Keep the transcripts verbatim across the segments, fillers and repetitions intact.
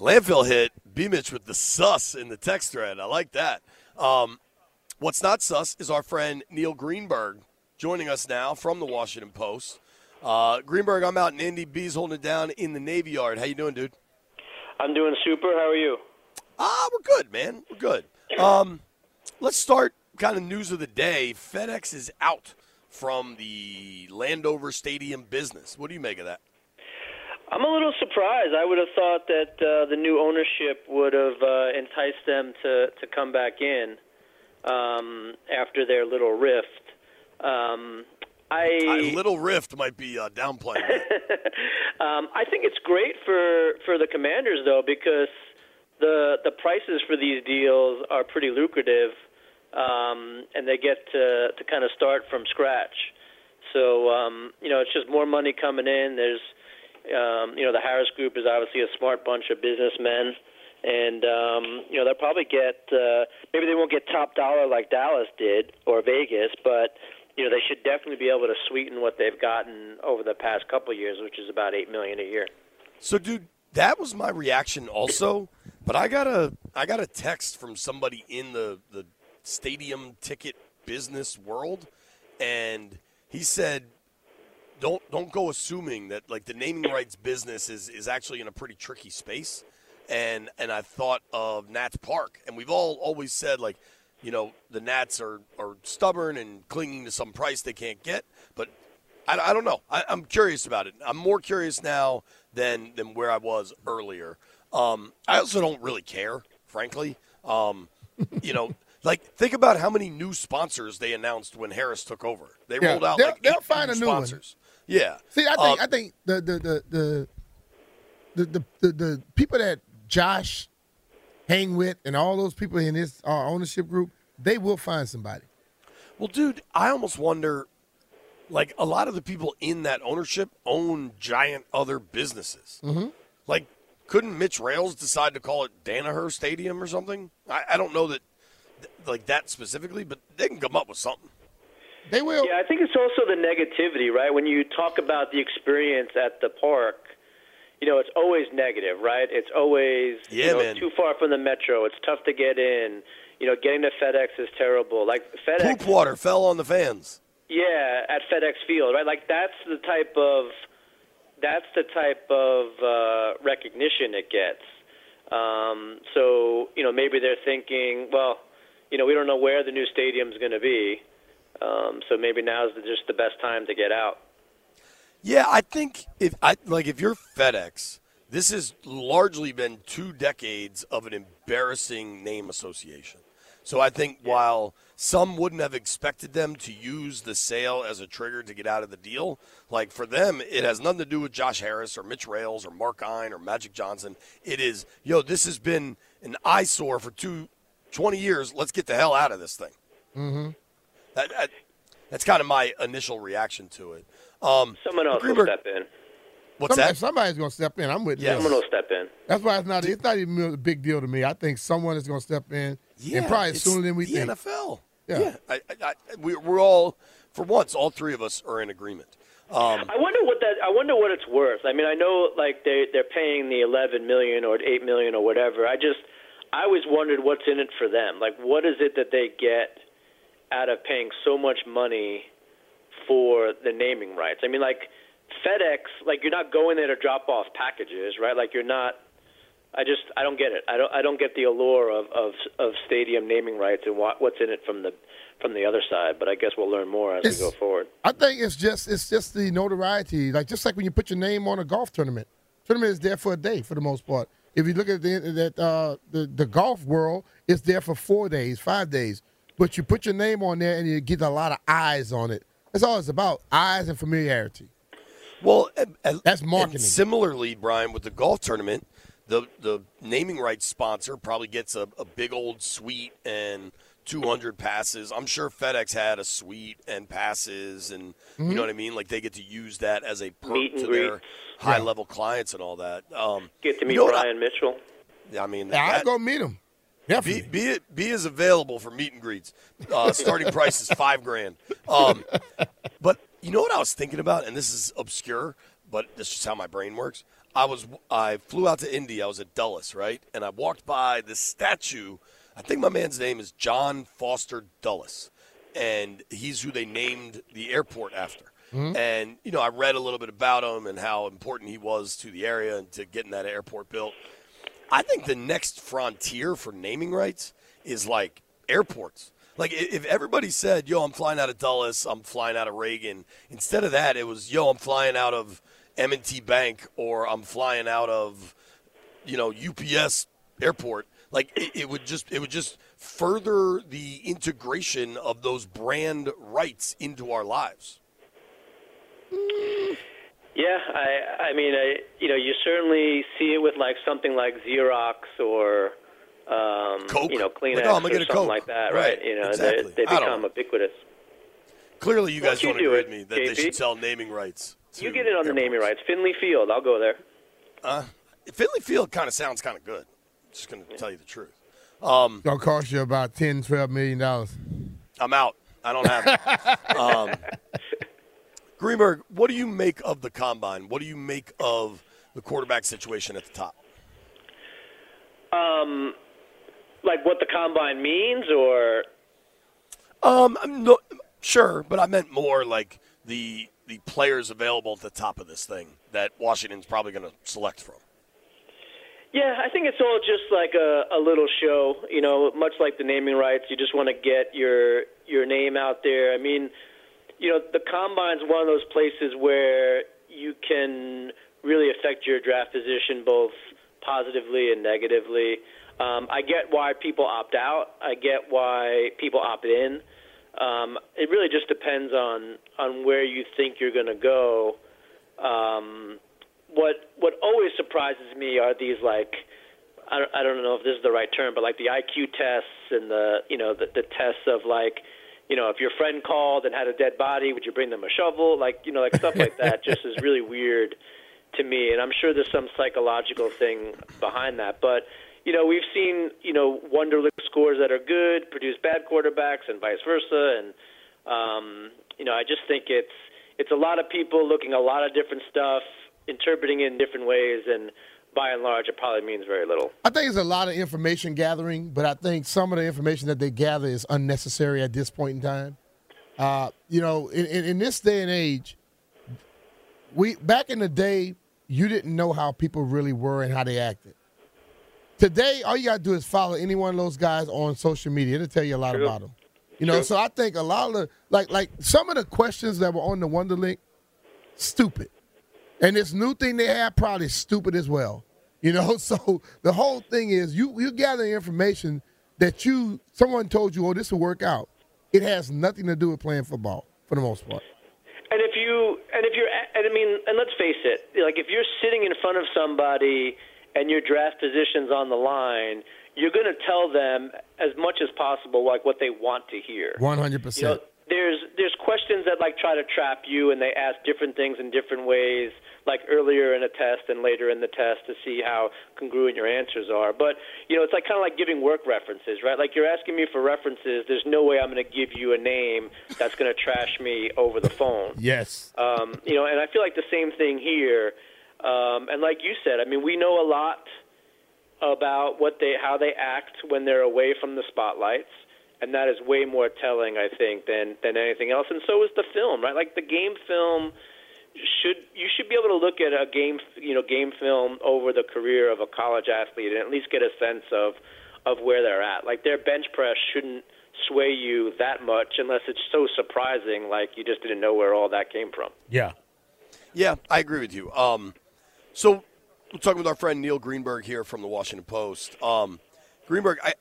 Landfill hit B-Mitch with the sus in the text thread. I like that. Um, what's not sus is our friend Neil Greenberg joining us now from the Washington Post. Uh, Greenberg, I'm out in Indy. B's holding it down in the Navy Yard. How you doing, dude? I'm doing super. How are you? Ah, we're good, man. We're good. Um, let's start kind of news of the day. FedEx is out from the Landover Stadium business. What do you make of that? I'm a little surprised. I would have thought that uh, the new ownership would have uh, enticed them to, to come back in um, after their little rift. Um, I A little rift might be uh, downplaying. um, I think it's great for, for the Commanders, though, because the the prices for these deals are pretty lucrative, um, and they get to, to kind of start from scratch. So, um, you know, it's just more money coming in. There's Um, you know, the Harris Group is obviously a smart bunch of businessmen, and, um, you know, they'll probably get uh, – maybe they won't get top dollar like Dallas did or Vegas, but, you know, they should definitely be able to sweeten what they've gotten over the past couple of years, which is about eight million dollars a year. So, dude, that was my reaction also, but I got a, I got a text from somebody in the, the stadium ticket business world, and he said – Don't don't go assuming that, like, the naming rights business is, is actually in a pretty tricky space. And and I thought of Nats Park. And we've all always said, like, you know, the Nats are, are stubborn and clinging to some price they can't get. But I, I don't know. I, I'm curious about it. I'm more curious now than, than where I was earlier. Um, I also don't really care, frankly. Um, you know. Like, think about how many new sponsors they announced when Harris took over. They yeah, rolled out they'll, like eight they'll find new a new sponsors. One. Yeah. See, I think um, I think the the the the the, the, the, the people that Josh hang with and all those people in his uh, ownership group, they will find somebody. Well, dude, I almost wonder, like, a lot of the people in that ownership own giant other businesses. Mm-hmm. Like, couldn't Mitch Rales decide to call it Danaher Stadium or something? I, I don't know that. Like that specifically, but they can come up with something. They will. Yeah, I think it's also the negativity, right? When you talk about the experience at the park, you know, it's always negative, right? It's always yeah, you know, man. too far from the metro. It's tough to get in. You know, getting to FedEx is terrible. Like FedEx. Poop water fell on the fans. Yeah, at FedEx Field, right? Like that's the type of that's the type of uh, recognition it gets. Um, so you know, maybe they're thinking, well. You know, we don't know where the new stadium's going to be, um, so maybe now's just the best time to get out. Yeah, I think if I like if you're FedEx, this has largely been two decades of an embarrassing name association. So I think yeah. while some wouldn't have expected them to use the sale as a trigger to get out of the deal, like for them, it has nothing to do with Josh Harris or Mitch Rales or Mark Ein or Magic Johnson. It is, yo, this has been an eyesore for two twenty years, let's get the hell out of this thing. Mm-hmm. That, that, that's kind of my initial reaction to it. Um, Someone else Greenberg, will step in. What's somebody, that? Somebody's going to step in. I'm with you. Yeah. Someone will step in. That's why it's not It's not even a big deal to me. I think someone is going to step in, yeah, and probably sooner than we the think. N F L. Yeah, yeah I, I, I, we, we're all for once, all three of us are in agreement. Um, I wonder what that. I wonder what it's worth. I mean, I know like they they're paying the eleven million dollars or eight million dollars or whatever. I just I always wondered what's in it for them. Like, what is it that they get out of paying so much money for the naming rights? I mean, like FedEx, like you're not going there to drop off packages, right? Like you're not. I just I don't get it. I don't I don't get the allure of of, of stadium naming rights and what, what's in it from the from the other side. But I guess we'll learn more as it's, we go forward. I think it's just it's just the notoriety, like just like when you put your name on a golf tournament. Tournament is there for a day for the most part. If you look at the that uh, the the golf world, it's there for four days, five days. But you put your name on there and you get a lot of eyes on it. That's all it's about, eyes and familiarity. Well, that's marketing. And similarly, Brian, with the golf tournament. The the naming rights sponsor probably gets a, a big old suite and two hundred passes. I'm sure FedEx had a suite and passes, and mm-hmm. you know what I mean? Like they get to use that as a perk to greet. Their high-level yeah. clients and all that. Um, get to meet you know Brian I, Mitchell. I mean, yeah, that, I'll go meet him. Be, be, be as available for meet and greets. Uh, starting price is five grand. Um, but you know what I was thinking about, and this is obscure, but this is how my brain works. I was I flew out to India. I was at Dulles, right? And I walked by this statue. I think my man's name is John Foster Dulles, and he's who they named the airport after. Mm-hmm. And, you know, I read a little bit about him and how important he was to the area and to getting that airport built. I think the next frontier for naming rights is, like, airports. Like, if everybody said, yo, I'm flying out of Dulles, I'm flying out of Reagan, instead of that, it was, yo, I'm flying out of – M and T Bank, or I'm flying out of, you know, U P S airport. Like it, it would just, it would just further the integration of those brand rights into our lives. Yeah, I, I mean, I, you know, you certainly see it with like something like Xerox or, um, Coke. You know, Kleenex like, oh, I'm gonna or get a something Coke. Like that, right? right? You know, exactly. they, they become ubiquitous. Clearly, you guys don't agree with me that J P? They should sell naming rights. You get it on airports. The naming rights. Finley Field, I'll go there. Uh, Finley Field kind of sounds kind of good. Just going to yeah. tell you the truth. Um, it's going to cost you about ten, twelve million dollars. I'm out. I don't have it. um, Greenberg, what do you make of the combine? What do you make of the quarterback situation at the top? Um, like what the combine means or? Um, I'm not, sure, but I meant more like the – the players available at the top of this thing that Washington's probably going to select from. Yeah, I think it's all just like a, a little show, you know, much like the naming rights. You just want to get your your name out there. I mean, you know, the Combine's one of those places where you can really affect your draft position both positively and negatively. Um, I get why people opt out. I get why people opt in. Um, it really just depends on, on where you think you're going to go. Um, what what always surprises me are these like I don't, I don't know if this is the right term, but like the I Q tests and the you know the, the tests of like you know if your friend called and had a dead body, would you bring them a shovel? Like you know like stuff like that just is really weird to me, and I'm sure there's some psychological thing behind that, but. You know, we've seen, you know, wonderlic scores that are good produce bad quarterbacks and vice versa. And, um, you know, I just think it's it's a lot of people looking at a lot of different stuff, interpreting it in different ways. And by and large, it probably means very little. I think it's a lot of information gathering, but I think some of the information that they gather is unnecessary at this point in time. Uh, you know, in, in, in this day and age, we back in the day, you didn't know how people really were and how they acted. Today, all you got to do is follow any one of those guys on social media. It'll tell you a lot True. About them. You know, True. So I think a lot of the, like, like some of the questions that were on the Wonderlic, stupid. And this new thing they have, probably stupid as well. You know, so the whole thing is you you gather information that you, someone told you, oh, this will work out. It has nothing to do with playing football for the most part. And if you, and if you're, and I mean, and let's face it, like if you're sitting in front of somebody and your draft position's on the line, you're going to tell them as much as possible like what they want to hear. one hundred percent. You know, there's there's questions that like try to trap you, and they ask different things in different ways, like earlier in a test and later in the test to see how congruent your answers are. But, you know, it's like kind of like giving work references, right? Like you're asking me for references. There's no way I'm going to give you a name that's going to trash me over the phone. Yes. Um, you know, and I feel like the same thing here. Um, and like you said, I mean, we know a lot about what they how they act when they're away from the spotlights. And that is way more telling, I think, than, than anything else. And so is the film, right? Like the game film should you should be able to look at a game, you know, game film over the career of a college athlete and at least get a sense of of where they're at. Like their bench press shouldn't sway you that much unless it's so surprising, like you just didn't know where all that came from. Yeah, yeah, I agree with you. Um, so we're talking with our friend Neil Greenberg here from the Washington Post. Um, Greenberg, I.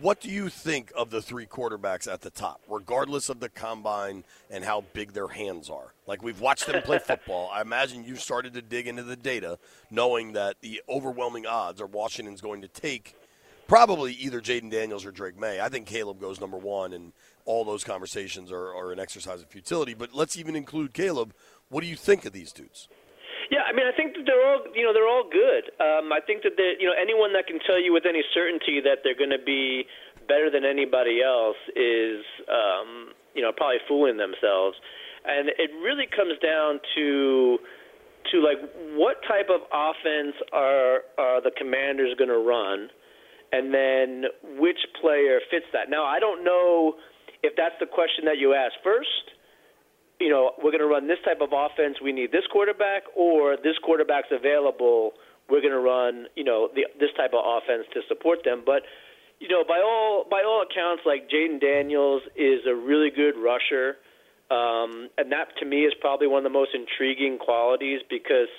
What do you think of the three quarterbacks at the top, regardless of the combine and how big their hands are? Like, we've watched them play football. I imagine you started to dig into the data, knowing that the overwhelming odds are Washington's going to take probably either Jaden Daniels or Drake May. I think Caleb goes number one, and all those conversations are, are an exercise of futility. But let's even include Caleb. What do you think of these dudes? Yeah, I mean, I think that they're all, you know, they're all good. Um, I think that, you know, anyone that can tell you with any certainty that they're going to be better than anybody else is, um, you know, probably fooling themselves. And it really comes down to, to like, what type of offense are are the Commanders going to run, and then which player fits that. Now, I don't know if that's the question that you asked first. You know, we're going to run this type of offense, we need this quarterback, or this quarterback's available, we're going to run, you know, the, this type of offense to support them. But, you know, by all by all accounts, like Jaden Daniels is a really good rusher, um, and that to me is probably one of the most intriguing qualities because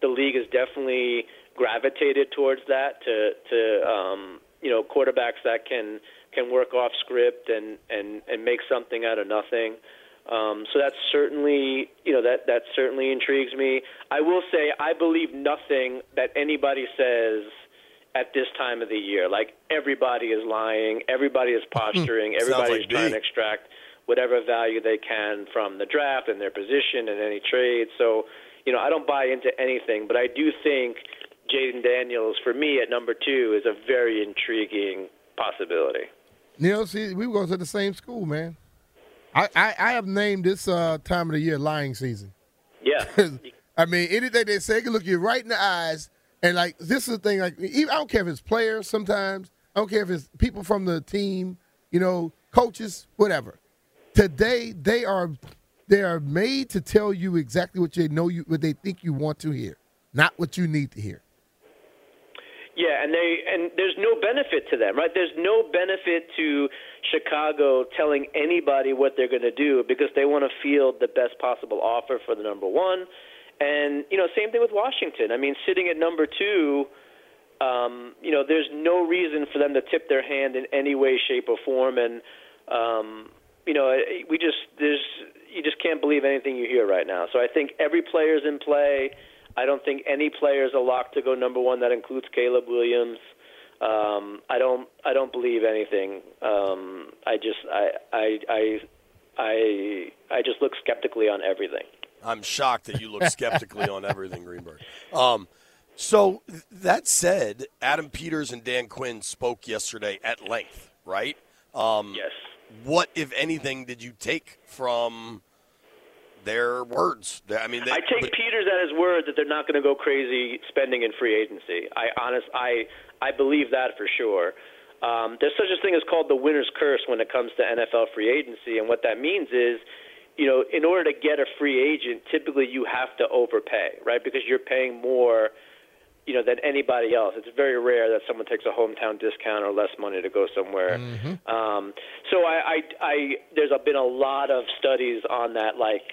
the league has definitely gravitated towards that, to, to um, you know, quarterbacks that can, can work off script and, and, and make something out of nothing. Um, so that's certainly, you know, that, that certainly intrigues me. I will say I believe nothing that anybody says at this time of the year. Like everybody is lying, everybody is posturing, everybody's like trying me. to extract whatever value they can from the draft and their position and any trade. So, you know, I don't buy into anything, but I do think Jaden Daniels, for me, at number two is a very intriguing possibility. Neil, see, we go to the same school, man. I, I, I have named this uh, time of the year lying season. Yeah. I mean, anything they say can look you right in the eyes. And, like, this is the thing. Like, even, I don't care if it's players sometimes. I don't care if it's people from the team, you know, coaches, whatever. Today, they are they are made to tell you exactly what they know you, what they think you want to hear, not what you need to hear. Yeah, and they and there's no benefit to them, right? There's no benefit to Chicago telling anybody what they're going to do because they want to field the best possible offer for the number one. And, you know, same thing with Washington. I mean, sitting at number two, um, you know, there's no reason for them to tip their hand in any way, shape, or form. And, um, you know, we just there's you just can't believe anything you hear right now. So I think every player's in play. I don't think any players are locked to go number one. That includes Caleb Williams. Um, I don't. I don't believe anything. Um, I just. I, I. I. I. I just look skeptically on everything. I'm shocked that you look skeptically on everything, Greenberg. Um, so that said, Adam Peters and Dan Quinn spoke yesterday at length, right? Um, yes. What, if anything, did you take from their words? I mean, they, I take but, Peters at his word that they're not going to go crazy spending in free agency. I honest, I I believe that for sure. Um, there's such a thing as called the winner's curse when it comes to N F L free agency, and what that means is, you know, in order to get a free agent, typically you have to overpay, right? Because you're paying more, you know, than anybody else. It's very rare that someone takes a hometown discount or less money to go somewhere. Mm-hmm. Um, so I, I, I, there's been a lot of studies on that, like.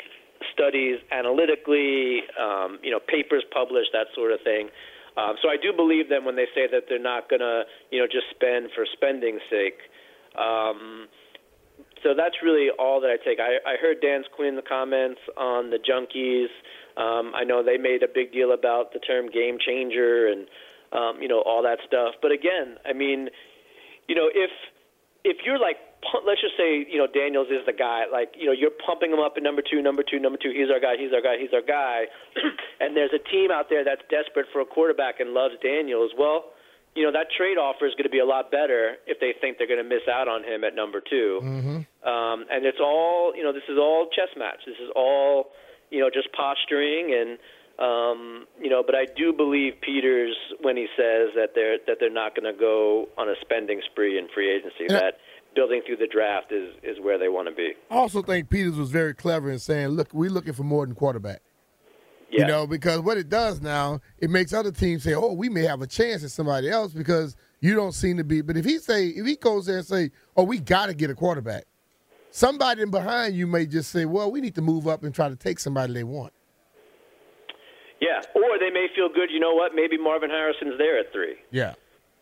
Studies analytically, um, you know, papers published, that sort of thing. Um, so I do believe them when they say that they're not going to, you know, just spend for spending's sake. Um, so that's really all that I take. I, I heard Dan Quinn's comments on the Junkies. Um, I know they made a big deal about the term game changer and, um, you know, all that stuff. But again, I mean, you know, if if you're like let's just say, you know, Daniels is the guy. Like, you know, you're pumping him up at number two, number two, number two. He's our guy, he's our guy, he's our guy. And there's a team out there that's desperate for a quarterback and loves Daniels. Well, you know, that trade offer is going to be a lot better if they think they're going to miss out on him at number two. Mm-hmm. Um, and it's all, you know, this is all chess match. This is all, you know, just posturing and, um, you know, but I do believe Peters when he says that they're that they're not going to go on a spending spree in free agency, yeah. that building through the draft is, is where they want to be. I also think Peters was very clever in saying, look, we're looking for more than quarterback. Yeah. You know, because what it does now, it makes other teams say, oh, we may have a chance at somebody else because you don't seem to be. But if he say, if he goes there and say, oh, we got to get a quarterback, somebody behind you may just say, well, we need to move up and try to take somebody they want. Yeah, or they may feel good, you know what, maybe Marvin Harrison's there at three. Yeah.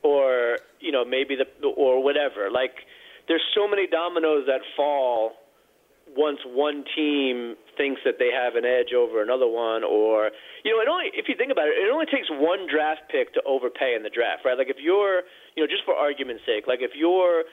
Or, you know, maybe the – or whatever. Like, there's so many dominoes that fall – once one team thinks that they have an edge over another one, or, you know, it only, if you think about it, it only takes one draft pick to overpay in the draft, right? Like if you're, you know, just for argument's sake, like if you're,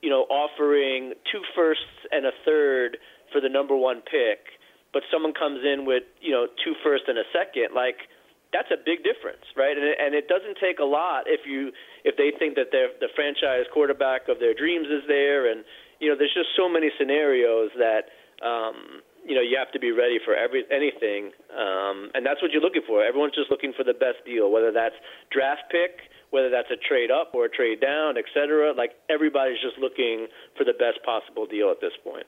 you know, offering two firsts and a third for the number one pick, but someone comes in with, you know, two firsts and a second, like that's a big difference, right? And it, and it doesn't take a lot if you, if they think that their the franchise quarterback of their dreams is there, and, you know, there's just so many scenarios that, um, you know, you have to be ready for every anything, um, and that's what you're looking for. Everyone's just looking for the best deal, whether that's draft pick, whether that's a trade up or a trade down, et cetera. Like, everybody's just looking for the best possible deal at this point.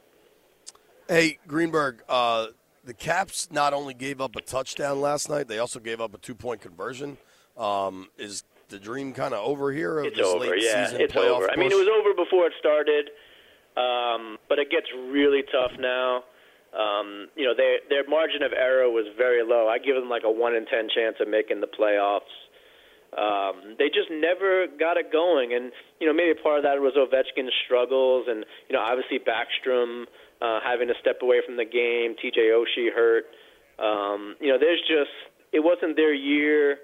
Hey, Greenberg, uh, the Caps not only gave up a touchdown last night, they also gave up a two-point conversion. Um, is the dream kind of over here? Or it's this over, late yeah. Season it's over. Push? I mean, it was over before it started. Um, but it gets really tough now. Um, you know, they, their margin of error was very low. I give them like a one in ten chance of making the playoffs. Um, they just never got it going. And, you know, maybe part of that was Ovechkin's struggles and, you know, obviously Backstrom uh, having to step away from the game, T J Oshie hurt. Um, you know, there's just – it wasn't their year.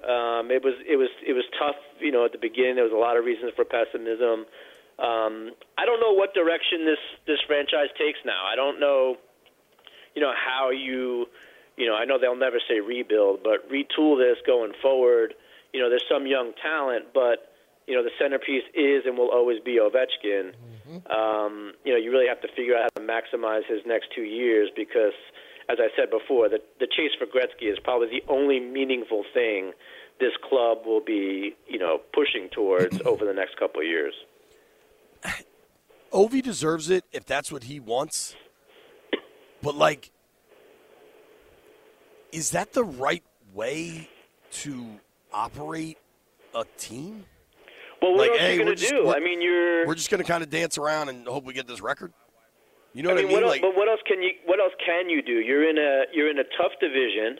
Um, it was, it was, it was tough, you know, at the beginning. There was a lot of reasons for pessimism. Um, I don't know what direction this, this franchise takes now. I don't know, you know, how you, you know, I know they'll never say rebuild, but retool this going forward. You know, there's some young talent, but, you know, the centerpiece is and will always be Ovechkin. Mm-hmm. Um, you know, you really have to figure out how to maximize his next two years because, as I said before, the, the chase for Gretzky is probably the only meaningful thing this club will be, you know, pushing towards over the next couple of years. Ovi deserves it if that's what he wants. But, like, is that the right way to operate a team? Well, what like, else hey, are you going to do? I mean, you're... We're just going to kind of dance around and hope we get this record? You know I what mean, I mean? What else, like, but what else can you What else can you do? You're in a You're in a tough division.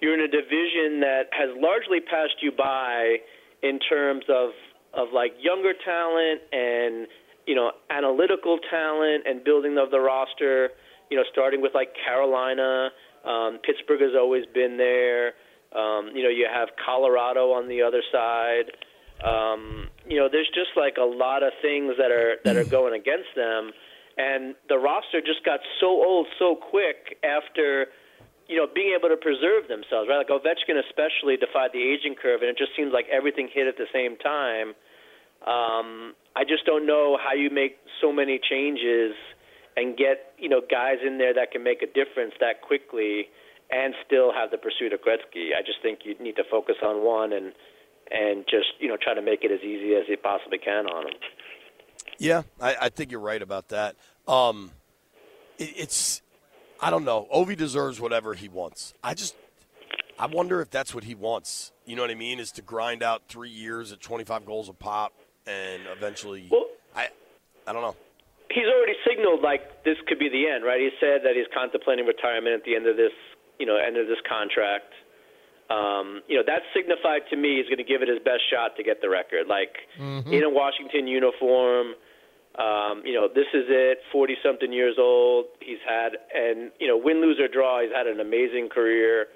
You're in a division that has largely passed you by in terms of, of like, younger talent and... you know, analytical talent and building of the roster, you know, starting with, like, Carolina. Um, Pittsburgh has always been there. Um, you know, you have Colorado on the other side. Um, you know, there's just, like, a lot of things that are that are going against them. And the roster just got so old so quick after, you know, being able to preserve themselves, right? Like, Ovechkin especially defied the aging curve, and it just seems like everything hit at the same time. Um, I just don't know how you make so many changes and get, you know, guys in there that can make a difference that quickly and still have the pursuit of Gretzky. I just think you need to focus on one and and just, you know, try to make it as easy as you possibly can on them. Yeah, I, I think you're right about that. Um, it, it's, I don't know. Ovi deserves whatever he wants. I just, I wonder if that's what he wants. You know what I mean? Is to grind out three years at twenty-five goals a pop. And eventually, well, I I don't know. He's already signaled like this could be the end, right? He said that he's contemplating retirement at the end of this, you know, end of this contract. Um, you know, that signified to me he's going to give it his best shot to get the record. Like mm-hmm. in a Washington uniform, um, you know, this is it. forty-something years old, he's had, and you know, win, lose or draw, he's had an amazing career.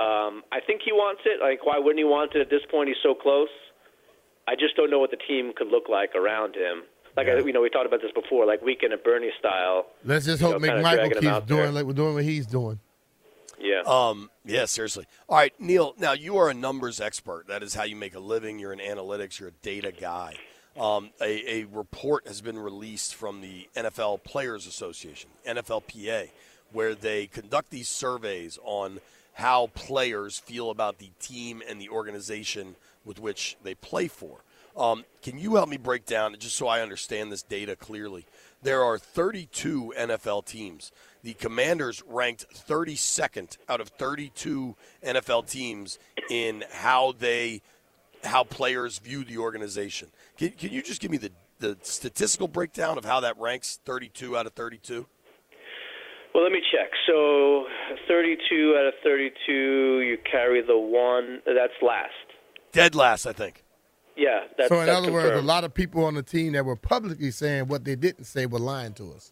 Um, I think he wants it. Like, why wouldn't he want it at this point? He's so close. I just don't know what the team could look like around him. Like, yeah. I, you know, we talked about this before, like Weekend at Bernie style. Let's just hope McMichael keeps doing, like, we're doing what he's doing. Yeah. Um, yeah, seriously. All right, Neil, now you are a numbers expert. That is how you make a living. You're in analytics. You're a data guy. Um, a, a report has been released from the N F L Players Association, N F L P A, where they conduct these surveys on how players feel about the team and the organization with which they play for. Um, can you help me break down, just so I understand this data clearly, there are thirty-two N F L teams. The Commanders ranked thirty-second out of thirty-two N F L teams in how they how players view the organization. Can, can you just give me the, the statistical breakdown of how that ranks, thirty-two out of thirty-two? Well, let me check. So thirty-two out of thirty-two, you carry the one. That's last. Dead last, I think. Yeah. That's, so in that's other confirmed. words, a lot of people on the team that were publicly saying what they didn't say were lying to us.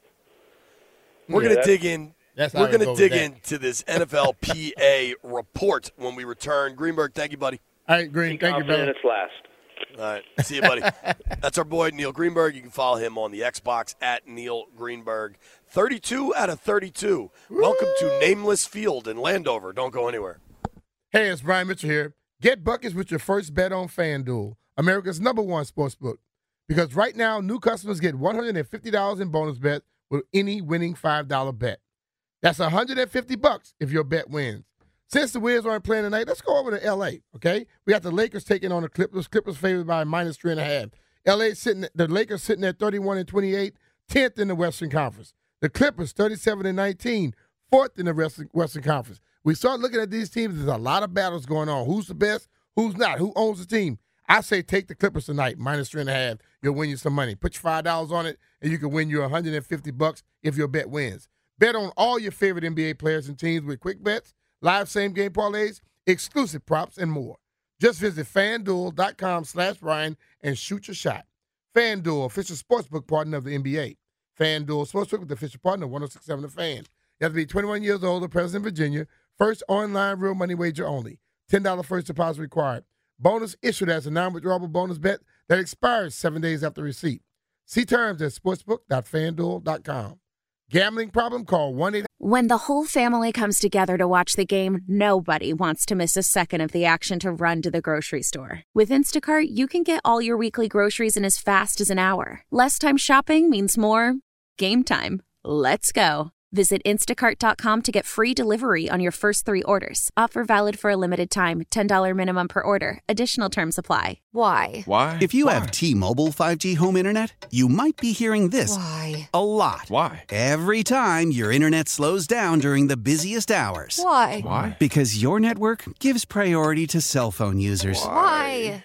We're yeah, going to dig in. We're going to dig into this N F L P A report when we return. Greenberg, thank you, buddy. All right, Green, thank you, brother. It's last. All right, see you, buddy. That's our boy, Neil Greenberg. You can follow him on the Xbox at Neil Greenberg. thirty-two out of thirty-two. Woo! Welcome to Nameless Field in Landover. Don't go anywhere. Hey, it's Brian Mitchell here. Get buckets with your first bet on FanDuel, America's number one sports book. Because right now, new customers get one hundred fifty dollars in bonus bets with any winning five dollar bet. That's one hundred fifty bucks if your bet wins. Since the Wizards aren't playing tonight, let's go over to L A, okay? We got the Lakers taking on the Clippers. Clippers favored by minus three and a half. L A sitting, the Lakers sitting at thirty-one and twenty-eight, tenth in the Western Conference. The Clippers, thirty-seven and nineteen, fourth in the Western Conference. We start looking at these teams. There's a lot of battles going on. Who's the best? Who's not? Who owns the team? I say take the Clippers tonight, minus three and a half. You'll win you some money. Put your five dollars on it, and you can win your one hundred fifty bucks if your bet wins. Bet on all your favorite N B A players and teams with quick bets, live same-game parlays, exclusive props, and more. Just visit FanDuel.com slash Brian and shoot your shot. FanDuel, official sportsbook partner of the N B A. FanDuel Sportsbook with the official partner, one oh six point seven The Fan. You have to be twenty-one years old or present in Virginia. First online real money wager only. ten dollars first deposit required. Bonus issued as a non-withdrawable bonus bet that expires seven days after receipt. See terms at sportsbook dot fanduel dot com. Gambling problem? Call one eight hundred. When the whole family comes together to watch the game, nobody wants to miss a second of the action to run to the grocery store. With Instacart, you can get all your weekly groceries in as fast as an hour. Less time shopping means more game time. Let's go. Visit instacart dot com to get free delivery on your first three orders. Offer valid for a limited time. ten dollars minimum per order. Additional terms apply. Why? Why? If you Why? have T-Mobile five G home internet, you might be hearing this Why? a lot. Why? Every time your internet slows down during the busiest hours. Why? Why? Because your network gives priority to cell phone users. Why? Why?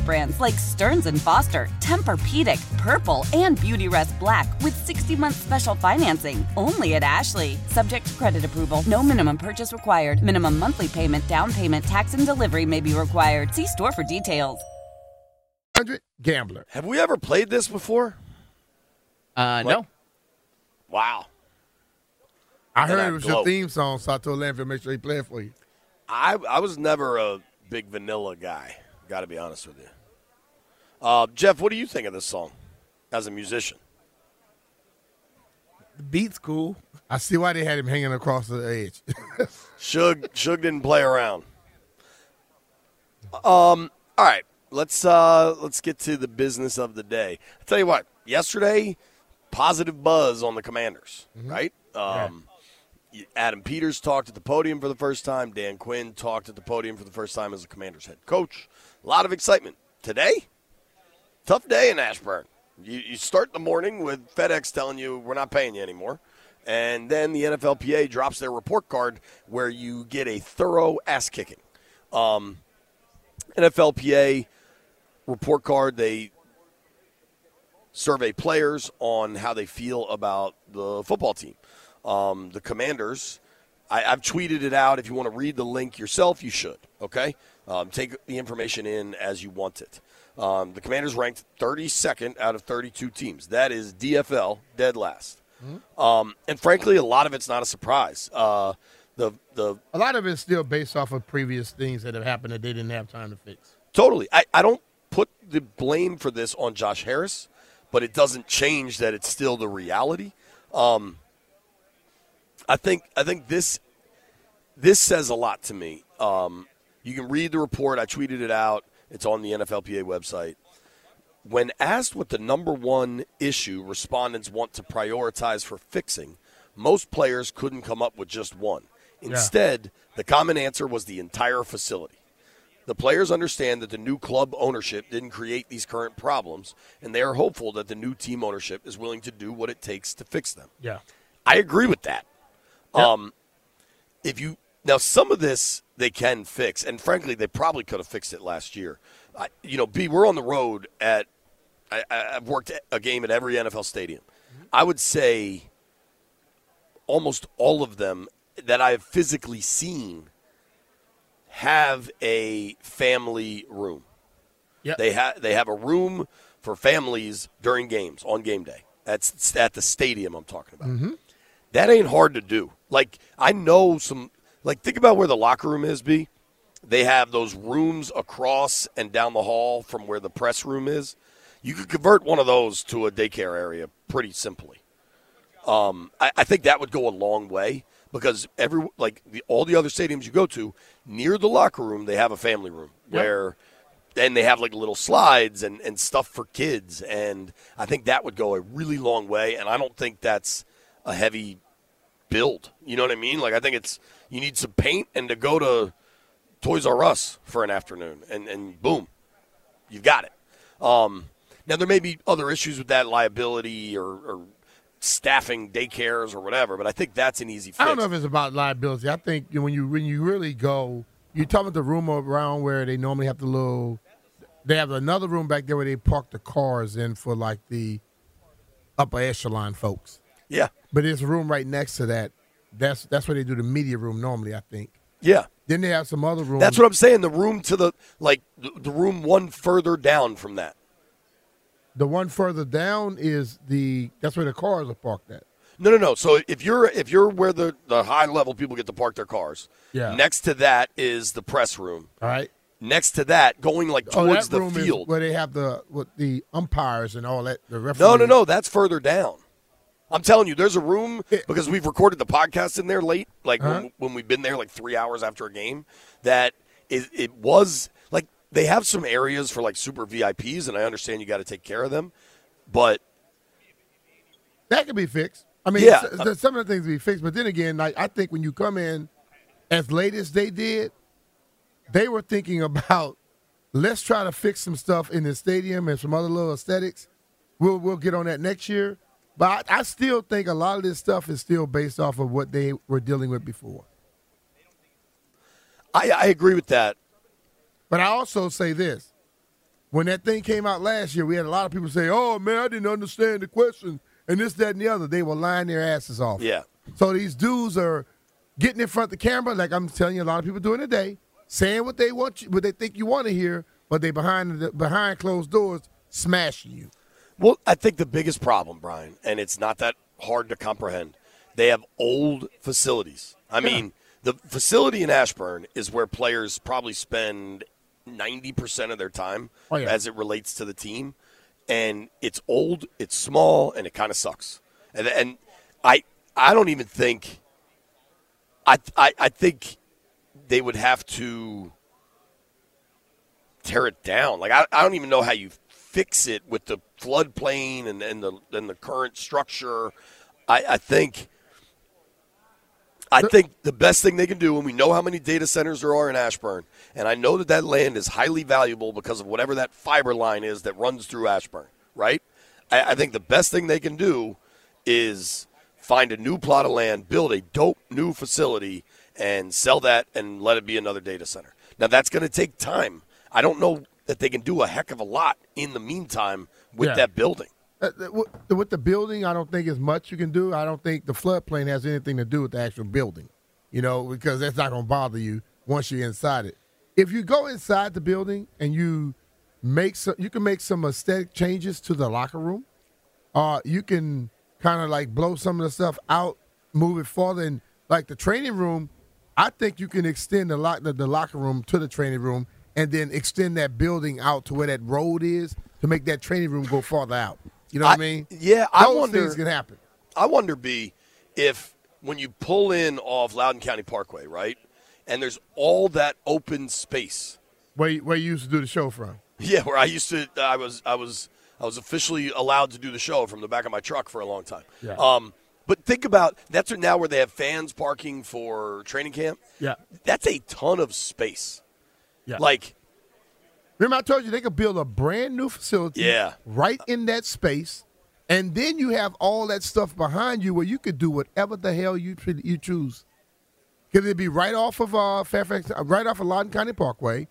brands like Stearns and Foster, Tempur-Pedic, Purple, and Beautyrest Black with sixty month special financing only at Ashley. Subject to credit approval. No minimum purchase required. Minimum monthly payment, down payment, tax, and delivery may be required. See store for details. Gambler. Have we ever played this before? Uh, what? No. Wow. I heard it was your theme song, so I told Landfill, make sure he played for you. I, I was never a big vanilla guy, got to be honest with you. Uh, Jeff, what do you think of this song as a musician? The beat's cool. I see why they had him hanging across the edge. Suge, Suge didn't play around. Um. All right. Let's uh, let's get to the business of the day. I tell you what, yesterday, positive buzz on the Commanders, mm-hmm. right? Um, yeah. Adam Peters talked at the podium for the first time. Dan Quinn talked at the podium for the first time as the Commanders head coach. A lot of excitement. Today, tough day in Ashburn. You, you start the morning with FedEx telling you we're not paying you anymore. And then the N F L P A drops their report card where you get a thorough ass-kicking. Um, N F L P A report card, they survey players on how they feel about the football team. Um, the Commanders, I, I've tweeted it out. If you want to read the link yourself, you should, okay? Um, take the information in as you want it. Um, the Commanders ranked thirty-second out of thirty-two teams. That is D F L, dead last. Mm-hmm. Um, and frankly, a lot of it's not a surprise. Uh, the the A lot of it's still based off of previous things that have happened that they didn't have time to fix. Totally. I, I don't put the blame for this on Josh Harris, but it doesn't change that it's still the reality. Um, I think I think this this says a lot to me. Um, you can read the report. I tweeted it out. It's on the N F L P A website. When asked what the number one issue respondents want to prioritize for fixing, most players couldn't come up with just one. Instead, yeah. the common answer was the entire facility. The players understand that the new club ownership didn't create these current problems, and they are hopeful that the new team ownership is willing to do what it takes to fix them. Yeah, I agree with that. Yeah. Um, if you now, some of this they can fix, and frankly, they probably could have fixed it last year. I, you know, B, we're on the road at I, I've worked a game at every N F L stadium. Mm-hmm. I would say almost all of them that I have physically seen have a family room. Yep. They have they have a room for families during games on game day. That's at the stadium I'm talking about. Mm-hmm. That ain't hard to do. Like, I know some – like, think about where the locker room is, B. They have those rooms across and down the hall from where the press room is. You could convert one of those to a daycare area pretty simply. Um, I, I think that would go a long way because every like the, all the other stadiums you go to, near the locker room, they have a family room where – and they have, like, little slides and, and stuff for kids. And I think that would go a really long way, and I don't think that's a heavy build. You know what I mean? Like, I think it's – you need some paint and to go to – Toys R Us for an afternoon, and, and boom, you've got it. Um, now, there may be other issues with that, liability or, or staffing daycares or whatever, but I think that's an easy fix. I don't know if it's about liability. I think when you when you really go, you're talking about the room around where they normally have the little – they have another room back there where they park the cars in for, like, the upper echelon folks. Yeah. But there's a room right next to that. That's, that's where they do the media room normally, I think. Yeah. Then they have some other rooms. That's what I'm saying. The room to the, like, the room one further down from that. The one further down is the, that's where the cars are parked at. No, no, no. So if you're if you're where the, the high-level people get to park their cars, yeah. next to that is the press room. All right. Next to that, going, like, towards oh, the field. Where they have the what, the umpires and all that. The referees. No, no, no. That's further down. I'm telling you, there's a room, because we've recorded the podcast in there late, like uh-huh. when, when we've been there like three hours after a game, that it, it was, like, they have some areas for, like, super V I Ps, and I understand you got to take care of them, but. That could be fixed. I mean, yeah. it's, it's, some of the things can be fixed, but then again, like, I think when you come in, as late as they did, they were thinking about, let's try to fix some stuff in the stadium and some other little aesthetics. We'll, we'll get on that next year. But I still think a lot of this stuff is still based off of what they were dealing with before. I, I agree with that. But I also say this. When that thing came out last year, we had a lot of people say, oh, man, I didn't understand the question, and this, that, and the other. They were lying their asses off. Yeah. So these dudes are getting in front of the camera, like I'm telling you a lot of people doing today, saying what they want, you, what they think you want to hear, but they behind the, behind closed doors smashing you. Well, I think the biggest problem, Brian, and it's not that hard to comprehend, they have old facilities. I mean, yeah. the facility in Ashburn is where players probably spend ninety percent of their time oh, yeah. as it relates to the team. And it's old, it's small, and it kind of sucks. And and I I don't even think I, – I, I think they would have to tear it down. Like, I, I don't even know how you – fix it with the floodplain and, and the and the current structure. I, I think I think the best thing they can do, and we know how many data centers there are in Ashburn, and I know that that land is highly valuable because of whatever that fiber line is that runs through Ashburn, right? I, I think the best thing they can do is find a new plot of land, build a dope new facility, and sell that and let it be another data center. Now, that's going to take time. I don't know that they can do a heck of a lot in the meantime with yeah. that building. Uh, with the building, I don't think there's much you can do. I don't think the floodplain has anything to do with the actual building, you know, because that's not going to bother you once you're inside it. If you go inside the building and you make some, you can make some aesthetic changes to the locker room. Uh, you can kind of like blow some of the stuff out, move it farther. And like the training room, I think you can extend the, lock, the, the locker room to the training room and then extend that building out to where that road is to make that training room go farther out. You know what I, I mean? Yeah, I Those wonder. Things can happen. I wonder, B, if when you pull in off Loudoun County Parkway, right, and there's all that open space where where you used to do the show from. Yeah, where I used to, I was, I was, I was officially allowed to do the show from the back of my truck for a long time. Yeah. Um, but think about that's now where they have fans parking for training camp. Yeah, that's a ton of space. Yeah, like. Remember I told you they could build a brand-new facility yeah. right in that space, and then you have all that stuff behind you where you could do whatever the hell you you choose. Because it'd be right off of uh, Fairfax, right off of Loudoun County Parkway,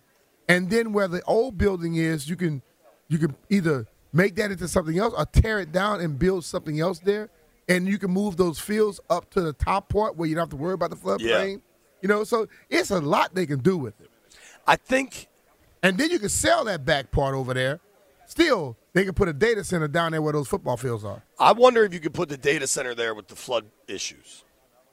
and then where the old building is, you can you can either make that into something else or tear it down and build something else there, and you can move those fields up to the top part where you don't have to worry about the floodplain. Yeah. You know, so it's a lot they can do with it. I think... And then you can sell that back part over there. Still, they can put a data center down there where those football fields are. I wonder if you could put the data center there with the flood issues.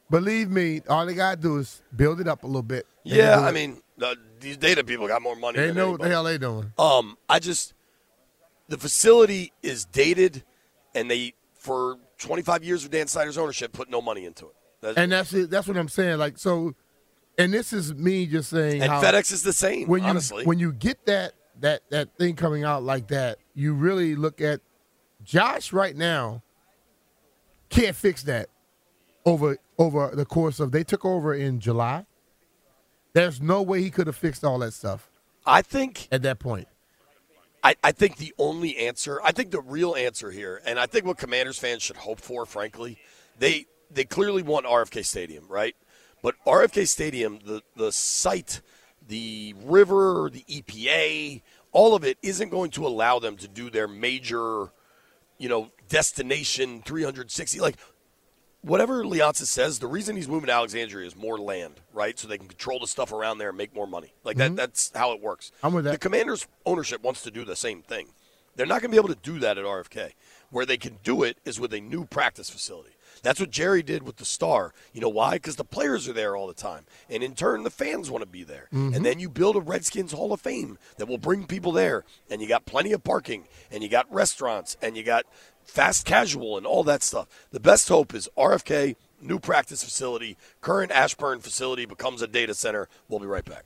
Believe me, all they got to do is build it up a little bit. Yeah, I mean, uh, these data people got more money than anybody. They know what the hell they doing. Um, I just – the facility is dated, and they, for twenty-five years of Dan Snyder's ownership, put no money into it. That's, and that's it. That's what I'm saying. Like, so – And this is me just saying. And how FedEx is the same. When you, honestly, when you get that that that thing coming out like that, you really look at Josh right now. Can't fix that over over the course of they took over in July. There's no way he could have fixed all that stuff. I think at that point. I, I think the only answer, I think the real answer here, and I think what Commanders fans should hope for, frankly, they they clearly want R F K Stadium, right? But R F K Stadium, the, the site, the river, the E P A, all of it isn't going to allow them to do their major, you know, destination three sixty. Like, whatever Leonsis says, the reason he's moving to Alexandria is more land, right? So they can control the stuff around there and make more money. Like, mm-hmm. that that's how it works. I'm with that. The Commanders' ownership wants to do the same thing. They're not going to be able to do that at R F K. Where they can do it is with a new practice facility. That's what Jerry did with the Star. You know why? Because the players are there all the time. And in turn, the fans want to be there. Mm-hmm. And then you build a Redskins Hall of Fame that will bring people there. And you got plenty of parking. And you got restaurants. And you got fast casual and all that stuff. The best hope is R F K, new practice facility, current Ashburn facility becomes a data center. We'll be right back.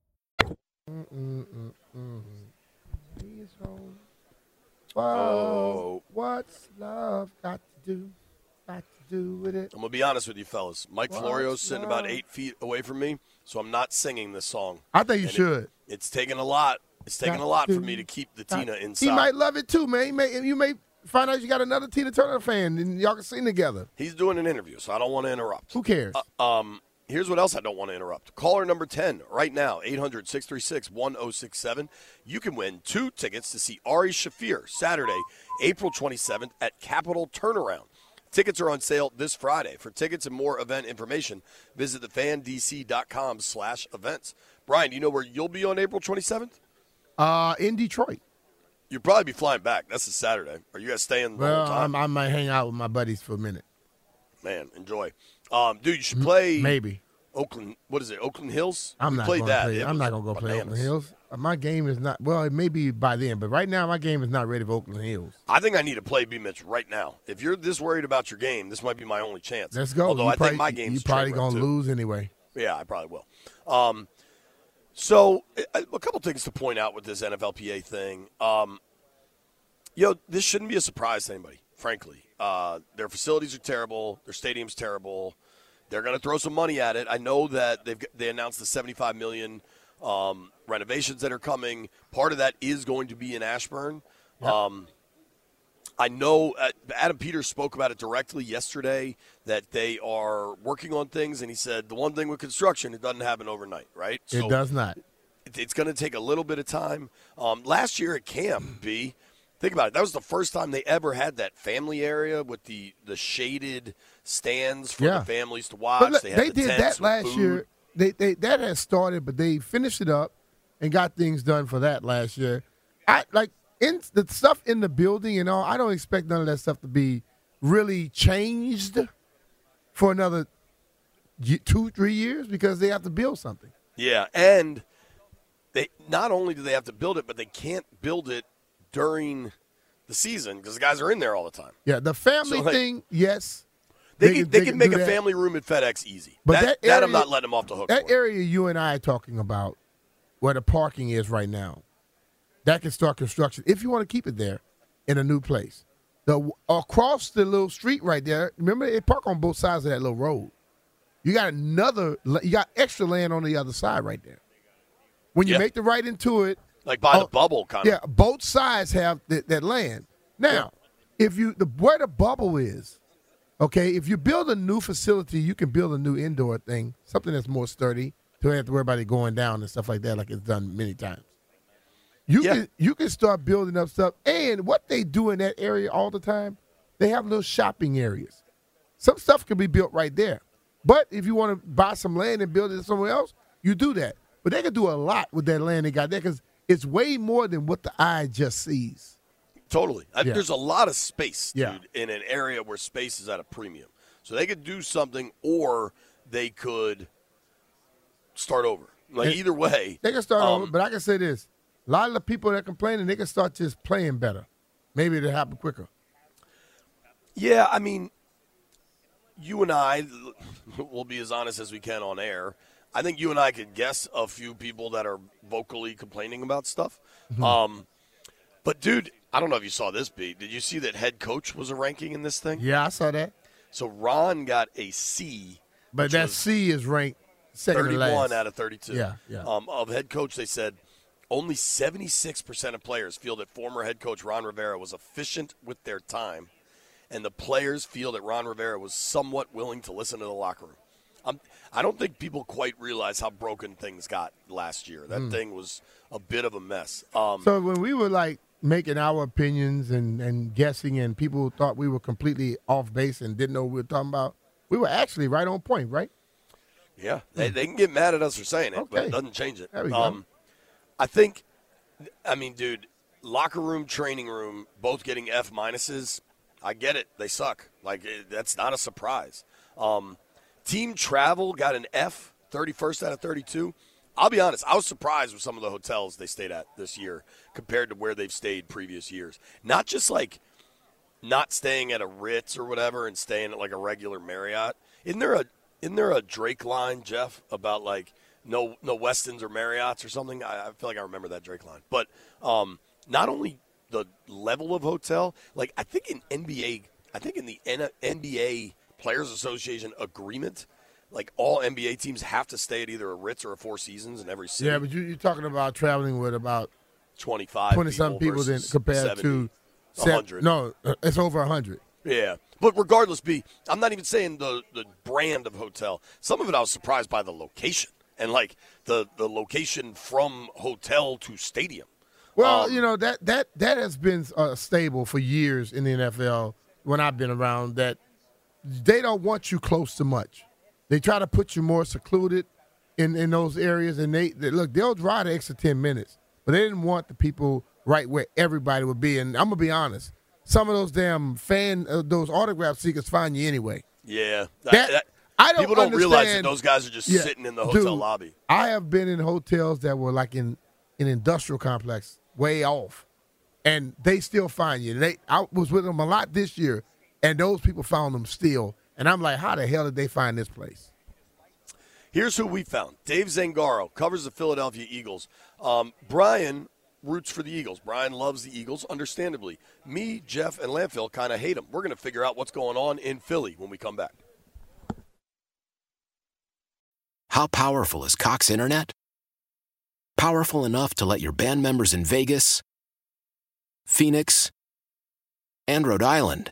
Mm-mm-mm-mm. These hoes. Whoa. Oh. What's love got to do? Got to do with it? I'm going to be honest with you, fellas. Mike What's Florio's sitting love? about eight feet away from me, so I'm not singing this song. I think you and should. It, it's taking a lot. It's taking got a lot to, for me to keep the got, Tina inside. He might love it, too, man. He may, you may find out you got another Tina Turner fan, and y'all can sing together. He's doing an interview, so I don't want to interrupt. Who cares? Uh, um... Here's what else I don't want to interrupt. Caller number ten right now, eight hundred, six three six, one oh six seven. You can win two tickets to see Ari Shaffir Saturday, April twenty-seventh at Capitol Turnaround. Tickets are on sale this Friday. For tickets and more event information, visit thefandc.com slash events. Brian, do you know where you'll be on April twenty-seventh? Uh, in Detroit. You'll probably be flying back. That's a Saturday. Are you guys staying the well, whole time? I might hang out with my buddies for a minute. Man, enjoy. Um, dude, you should play maybe Oakland. What is it? Oakland Hills. I'm not going to play. I'm not going to go play Oakland Hills. My game is not. Well, it may be by then, but right now my game is not ready for Oakland Hills. I think I need to play B Mitch right now. If you're this worried about your game, this might be my only chance. Let's go. Although you I probably, think my game's you probably going to lose anyway. Yeah, I probably will. Um, so a couple things to point out with this N F L P A thing. Um, you know, this shouldn't be a surprise to anybody, frankly. Uh, their facilities are terrible. Their stadium's terrible. They're going to throw some money at it. I know that they've they announced the seventy-five million dollars um, renovations that are coming. Part of that is going to be in Ashburn. Yep. Um, I know uh, Adam Peters spoke about it directly yesterday, that they are working on things, and he said the one thing with construction, it doesn't happen overnight, right? It so does not. It, it's going to take a little bit of time. Um, last year at camp, B, think about it. That was the first time they ever had that family area with the, the shaded stands for yeah. the families to watch. Look, they had they the did that last food. year. They they that has started, but they finished it up and got things done for that last year. I like in the stuff in the building and all. I don't expect none of that stuff to be really changed for another two three years because they have to build something. Yeah, and they not only do they have to build it, but they can't build it during the season because the guys are in there all the time. Yeah, the family so, like, thing, yes. They, they can, they can, they can make a family room at FedEx easy. But that, that, area, that I'm not letting them off the hook That for. area you and I are talking about where the parking is right now, that can start construction if you want to keep it there in a new place. The across the little street right there, remember they park on both sides of that little road. You got another, you got extra land on the other side right there. When you yeah. make the right into it, Like by oh, the bubble, kind yeah, of. Yeah, both sides have th- that land. Now, yeah. if you the where the bubble is, okay, if you build a new facility, you can build a new indoor thing, something that's more sturdy, so you don't have to worry about it going down and stuff like that, like it's done many times. You yeah. can you can start building up stuff, and what they do in that area all the time, they have little shopping areas. Some stuff can be built right there, but if you want to buy some land and build it somewhere else, you do that. But they can do a lot with that land they got there because it's way more than what the eye just sees. Totally. I, yeah. There's a lot of space, dude, yeah. in an area where space is at a premium. So they could do something or they could start over. Like and either way. They can start um, over, but I can say this. A lot of the people that are complaining, they can start just playing better. Maybe it'll happen quicker. Yeah, I mean, you and I will be as honest as we can on air. I think you and I could guess a few people that are vocally complaining about stuff. Mm-hmm. Um, but, dude, I don't know if you saw this, B. Did you see that head coach was a ranking in this thing? Yeah, I saw that. So Ron got a C. But that C is ranked second to last. thirty-one out of thirty-two. Yeah, yeah. Um, of head coach, they said only seventy-six percent of players feel that former head coach Ron Rivera was efficient with their time, and the players feel that Ron Rivera was somewhat willing to listen to the locker room. I'm, I don't think people quite realize how broken things got last year. That mm. thing was a bit of a mess. Um, so when we were, like, making our opinions and, and guessing and people thought we were completely off base and didn't know what we were talking about, we were actually right on point, right? Yeah. Mm. They, they can get mad at us for saying it, okay. but it doesn't change it. There we um, go. I think, I mean, dude, locker room, training room, both getting F minuses, I get it. They suck. Like, it, that's not a surprise. Um Team travel got an F, thirty-first out of thirty-two. I'll be honest, I was surprised with some of the hotels they stayed at this year compared to where they've stayed previous years. Not just like not staying at a Ritz or whatever and staying at like a regular Marriott. Isn't there a isn't there a Drake line, Jeff, about like no no Westons or Marriotts or something? I, I feel like I remember that Drake line. But um, not only the level of hotel, like I think in N B A, I think in the N B A Players Association agreement, like all N B A teams have to stay at either a Ritz or a Four Seasons in every city. Yeah, but you, you're talking about traveling with about twenty-five, twenty-something people, people compared to one hundred. No, it's over one hundred. Yeah, but regardless, B, I'm not even saying the, the brand of hotel. Some of it I was surprised by the location and, like, the, the location from hotel to stadium. Well, um, you know, that, that, that has been uh, stable for years in the N F L when I've been around, that they don't want you close to much. They try to put you more secluded in, in those areas, and they, they look, they'll drive the extra ten minutes, but they didn't want the people right where everybody would be. And I'm going to be honest, some of those damn fan, uh, those autograph seekers find you anyway. Yeah. That, that, that, I don't people don't understand. Realize that those guys are just yeah, sitting in the hotel dude, lobby. I have been in hotels that were like in an industrial complex way off, and they still find you. They, I was with them a lot this year, and those people found them still. And I'm like, how the hell did they find this place? Here's who we found. Dave Zangaro covers the Philadelphia Eagles. Um, Brian roots for the Eagles. Brian loves the Eagles, understandably. Me, Jeff, and Landfill kind of hate them. We're going to figure out what's going on in Philly when we come back. How powerful is Cox Internet? Powerful enough to let your band members in Vegas, Phoenix, and Rhode Island